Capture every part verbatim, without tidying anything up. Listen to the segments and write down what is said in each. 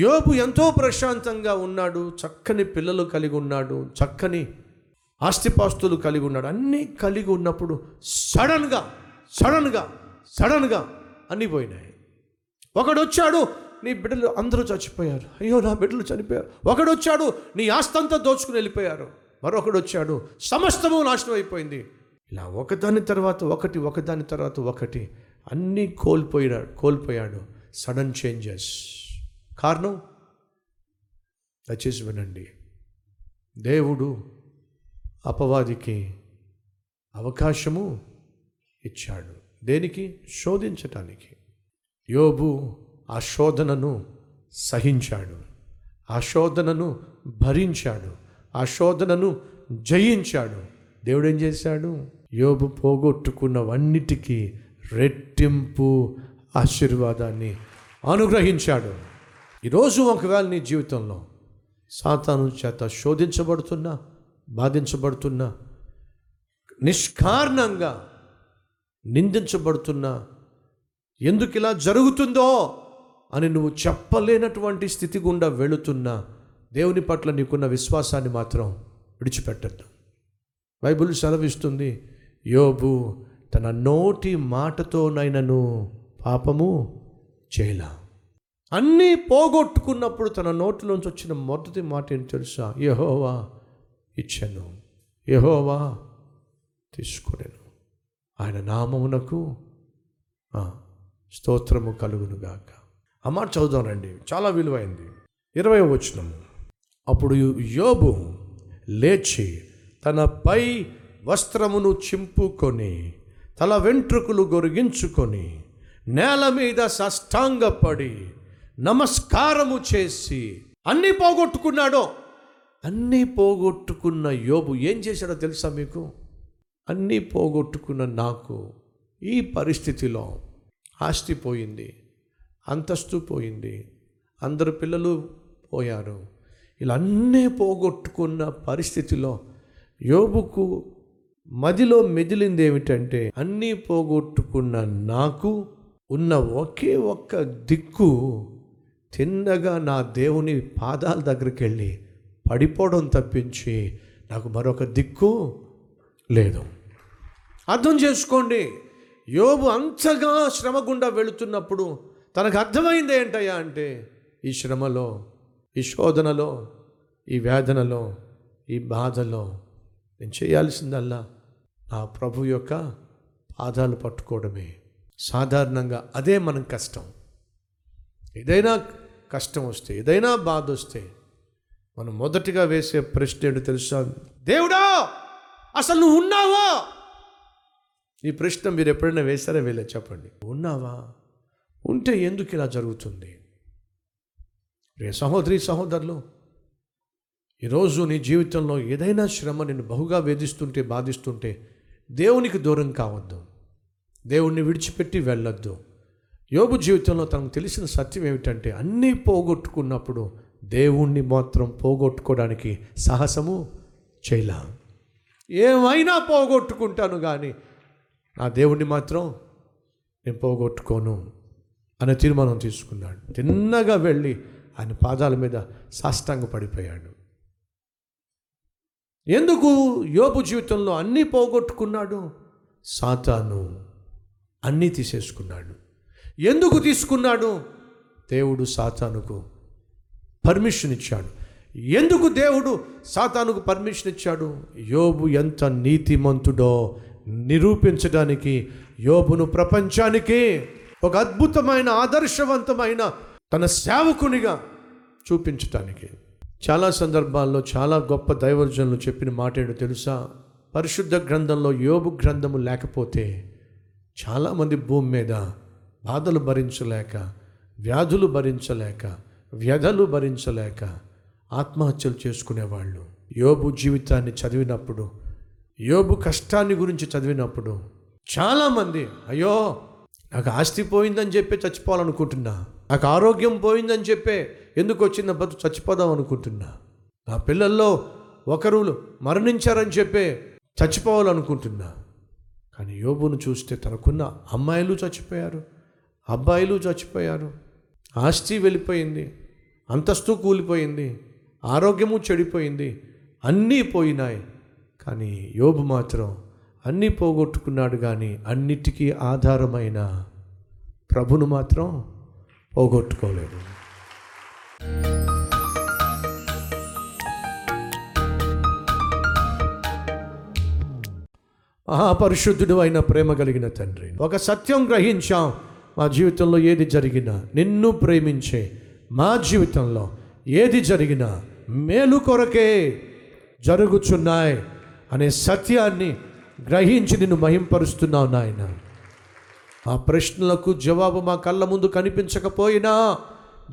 యోబు ఎంతో ప్రశాంతంగా ఉన్నాడు, చక్కని పిల్లలు కలిగి ఉన్నాడు, చక్కని ఆస్తిపాస్తులు కలిగి ఉన్నాడు. అన్నీ కలిగి ఉన్నప్పుడు సడన్గా సడన్గా సడన్గా అన్నీ పోయినాయి. ఒకడు వచ్చాడు, నీ బిడ్డలు అందరూ చచ్చిపోయారు, అయ్యో నా బిడ్డలు చనిపోయారు. ఒకడు వచ్చాడు, నీ ఆస్తంతా దోచుకుని వెళ్ళిపోయారు. మరొకడు వచ్చాడు, సమస్తము నాశనం అయిపోయింది. ఇలా ఒకదాని తర్వాత ఒకటి ఒకదాని తర్వాత ఒకటి అన్నీ కోల్పోయాడు కోల్పోయాడు సడన్ చేంజెస్. కారణం దయచేసి వినండి, దేవుడు అపవాదికి అవకాశము ఇచ్చాడు. దేనికి? శోధించటానికి. యోబు ఆ శోధనను సహించాడు, ఆ శోధనను భరించాడు, ఆ శోధనను జయించాడు. దేవుడు ఏం చేశాడు? యోబు పోగొట్టుకున్నవన్నిటికీ రెట్టింపు ఆశీర్వాదాన్ని అనుగ్రహించాడు. ఈరోజు ఒకవేళ నీ జీవితంలో సాతాను చేత శోధించబడుతున్నా, బాధించబడుతున్నా, నిష్కారణంగా నిందించబడుతున్నా, ఎందుకు ఇలా జరుగుతుందో అని నువ్వు చెప్పలేనటువంటి స్థితి గుండా వెళుతున్నా, దేవుని పట్ల నీకున్న విశ్వాసాన్ని మాత్రం విడిచిపెట్టద్దు. బైబిల్ సెలవిస్తుంది, యోబు తన నోటి మాటతోనైనను పాపము చేయలా. అన్నీ పోగొట్టుకున్నప్పుడు తన నోటిలోంచి వచ్చిన మొదటి మాట ఏంటి తెలుసా? యెహోవా ఇచ్చాను, యెహోవా తీసుకునేను, ఆయన నామమునకు స్తోత్రము కలుగునుగాక. ఆ మాట చదువుతానండి, చాలా విలువైంది. ఇరవై వచనము, అప్పుడు యోబు లేచి తన పై వస్త్రమును చింపుకొని తల వెంట్రుకలు గొరిగించుకొని నేల మీద సాష్టాంగపడి నమస్కారము చేసి, అన్నీ పోగొట్టుకున్నాడో, అన్నీ పోగొట్టుకున్న యోబు ఏం చేశాడో తెలుసా మీకు? అన్నీ పోగొట్టుకున్న నాకు ఈ పరిస్థితిలో ఆస్తి పోయింది, అంతస్తు పోయింది, అందరు పిల్లలు పోయారు, ఇలా అన్నీ పోగొట్టుకున్న పరిస్థితిలో యోబుకు మదిలో మెదిలింది ఏమిటంటే, అన్నీ పోగొట్టుకున్న నాకు ఉన్న ఒకే ఒక్క దిక్కు తిన్నగా నా దేవుని పాదాల దగ్గరికి వెళ్ళి పడిపోవడం తప్పించి నాకు మరొక దిక్కు లేదు. అర్థం చేసుకోండి, యోబు అంతగా శ్రమ గుండా వెళుతున్నప్పుడు తనకు అర్థమైంది ఏంటయ్యా అంటే, ఈ శ్రమలో, ఈ శోధనలో, ఈ వేదనలో, ఈ బాధలో నేను చేయాల్సిందల్లా నా ప్రభు యొక్క పాదాలు పట్టుకోవడమే. సాధారణంగా అదే మనం కష్టం. ఏదైనా కష్టం వస్తే, ఏదైనా బాధ వస్తే మనం మొదటిగా వేసే ప్రశ్న ఏంటో తెలుసా? దేవుడా అసలు నువ్వు ఉన్నావా? ఈ ప్రశ్న మీరు ఎప్పుడైనా వేశారా? వీళ్ళే చెప్పండి, ఉన్నావా? ఉంటే ఎందుకు ఇలా జరుగుతుంది? రే సహోదరి సహోదరులు, ఈరోజు నీ జీవితంలో ఏదైనా శ్రమ నిన్ను బహుగా వేధిస్తుంటే, బాధిస్తుంటే దేవునికి దూరం కావద్దు, దేవుణ్ణి విడిచిపెట్టి వెళ్ళొద్దు. యోబు జీవితంలో తనకు తెలిసిన సత్యం ఏమిటంటే, అన్నీ పోగొట్టుకున్నప్పుడు దేవుణ్ణి మాత్రం పోగొట్టుకోవడానికి సాహసము చేయలా. ఏమైనా పోగొట్టుకుంటాను కానీ నా దేవుణ్ణి మాత్రం నేను పోగొట్టుకోను అనే తీర్మానం తీసుకున్నాడు. తిన్నగా వెళ్ళి ఆయన పాదాల మీద సాష్టాంగ పడిపోయాడు. ఎందుకు యోబు జీవితంలో అన్నీ పోగొట్టుకున్నాడు? సాతాను అన్నీ తీసేసుకున్నాడు. ఎందుకు తీసుకున్నాడు? దేవుడు సాతానుకు పర్మిషన్ ఇచ్చాడు. ఎందుకు దేవుడు సాతానుకు పర్మిషన్ ఇచ్చాడు? యోబు ఎంత నీతిమంతుడో నిరూపించడానికి, యోబును ప్రపంచానికి ఒక అద్భుతమైన, ఆదర్శవంతమైన తన సేవకునిగా చూపించటానికి. చాలా సందర్భాల్లో చాలా గొప్ప దైవజనులు చెప్పిన మాట ఏంటో తెలుసా? పరిశుద్ధ గ్రంథంలో యోబు గ్రంథము లేకపోతే చాలామంది భూమి మీద బాధలు భరించలేక, వ్యాధులు భరించలేక, వ్యధలు భరించలేక ఆత్మహత్యలు చేసుకునేవాళ్ళు. యోబు జీవితాన్ని చదివినప్పుడు, యోబు కష్టాన్ని గురించి చదివినప్పుడు చాలామంది, అయ్యో నాకు ఆస్తి పోయిందని చెప్పే చచ్చిపోవాలనుకుంటున్నా, నాకు ఆరోగ్యం పోయిందని చెప్పే ఎందుకు వచ్చిన బతు చచ్చిపోదాం అనుకుంటున్నా, నా పిల్లల్లో ఒకరు మరణించారని చెప్పే చచ్చిపోవాలనుకుంటున్నా. కానీ యోబును చూస్తే తనకున్న అమ్మాయిలు చచ్చిపోయారు, అబ్బాయిలు చచ్చిపోయారు, ఆస్తి వెళ్ళిపోయింది, అంతస్తు కూలిపోయింది, ఆరోగ్యము చెడిపోయింది, అన్నీ పోయినాయి. కానీ యోబు మాత్రం అన్నీ పోగొట్టుకున్నాడు, కానీ అన్నిటికీ ఆధారమైన ప్రభును మాత్రం పోగొట్టుకోలేదు. మహాపరిశుద్ధుడు అయిన ప్రేమ కలిగిన తండ్రి, ఒక సత్యం గ్రహించాం. మా జీవితంలో ఏది జరిగినా నిన్ను ప్రేమించే మా జీవితంలో ఏది జరిగినా మేలు కొరకే జరుగుచున్నాయి అనే సత్యాన్ని గ్రహించి నిన్ను మహింపరుస్తున్నావు నాయన. ఆ ప్రశ్నలకు జవాబు మా కళ్ళ ముందు కనిపించకపోయినా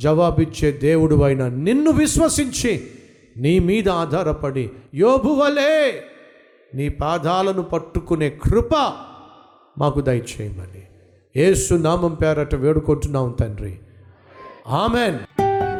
జవాబిచ్చే దేవుడు అయిన నిన్ను విశ్వసించి నీ మీద ఆధారపడి యోబు వలే నీ పాదాలను పట్టుకునే కృప మాకు దయచేయమని యేసు నామం పేరట వేడుకుంటున్నాం తండ్రి. ఆమెన్.